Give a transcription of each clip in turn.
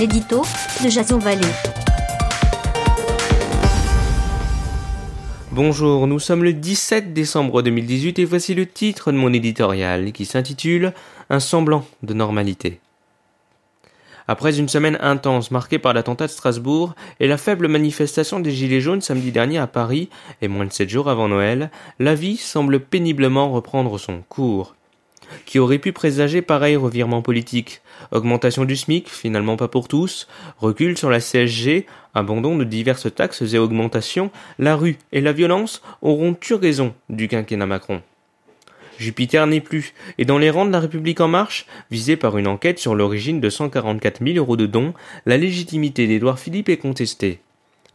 L'édito de Jason Vallée. Bonjour, nous sommes le 17 décembre 2018 et voici le titre de mon éditorial qui s'intitule « Un semblant de normalité ». Après une semaine intense marquée par l'attentat de Strasbourg et la faible manifestation des Gilets jaunes samedi dernier à Paris, et moins de 7 jours avant Noël, la vie semble péniblement reprendre son cours. Qui aurait pu présager pareil revirement politique? Augmentation du SMIC, finalement pas pour tous, recul sur la CSG, abandon de diverses taxes et augmentations, la rue et la violence auront eu raison du quinquennat Macron. Jupiter n'est plus, et dans les rangs de la République en marche, visée par une enquête sur l'origine de 144 000 € de dons, la légitimité d'Édouard Philippe est contestée.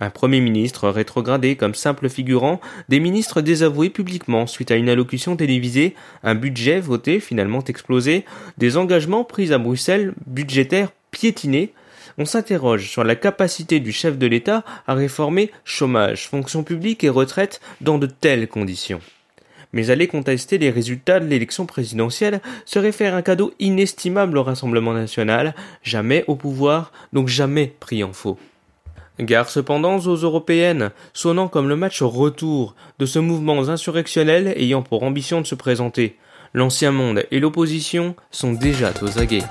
Un Premier ministre rétrogradé comme simple figurant, des ministres désavoués publiquement suite à une allocution télévisée, un budget voté finalement explosé, des engagements pris à Bruxelles budgétaires piétinés. On s'interroge sur la capacité du chef de l'État à réformer chômage, fonction publique et retraite dans de telles conditions. Mais aller contester les résultats de l'élection présidentielle serait faire un cadeau inestimable au Rassemblement national, jamais au pouvoir, donc jamais pris en faux. Gare cependant aux européennes, sonnant comme le match retour de ce mouvement insurrectionnel ayant pour ambition de se présenter. L'ancien monde et l'opposition sont déjà aux aguets.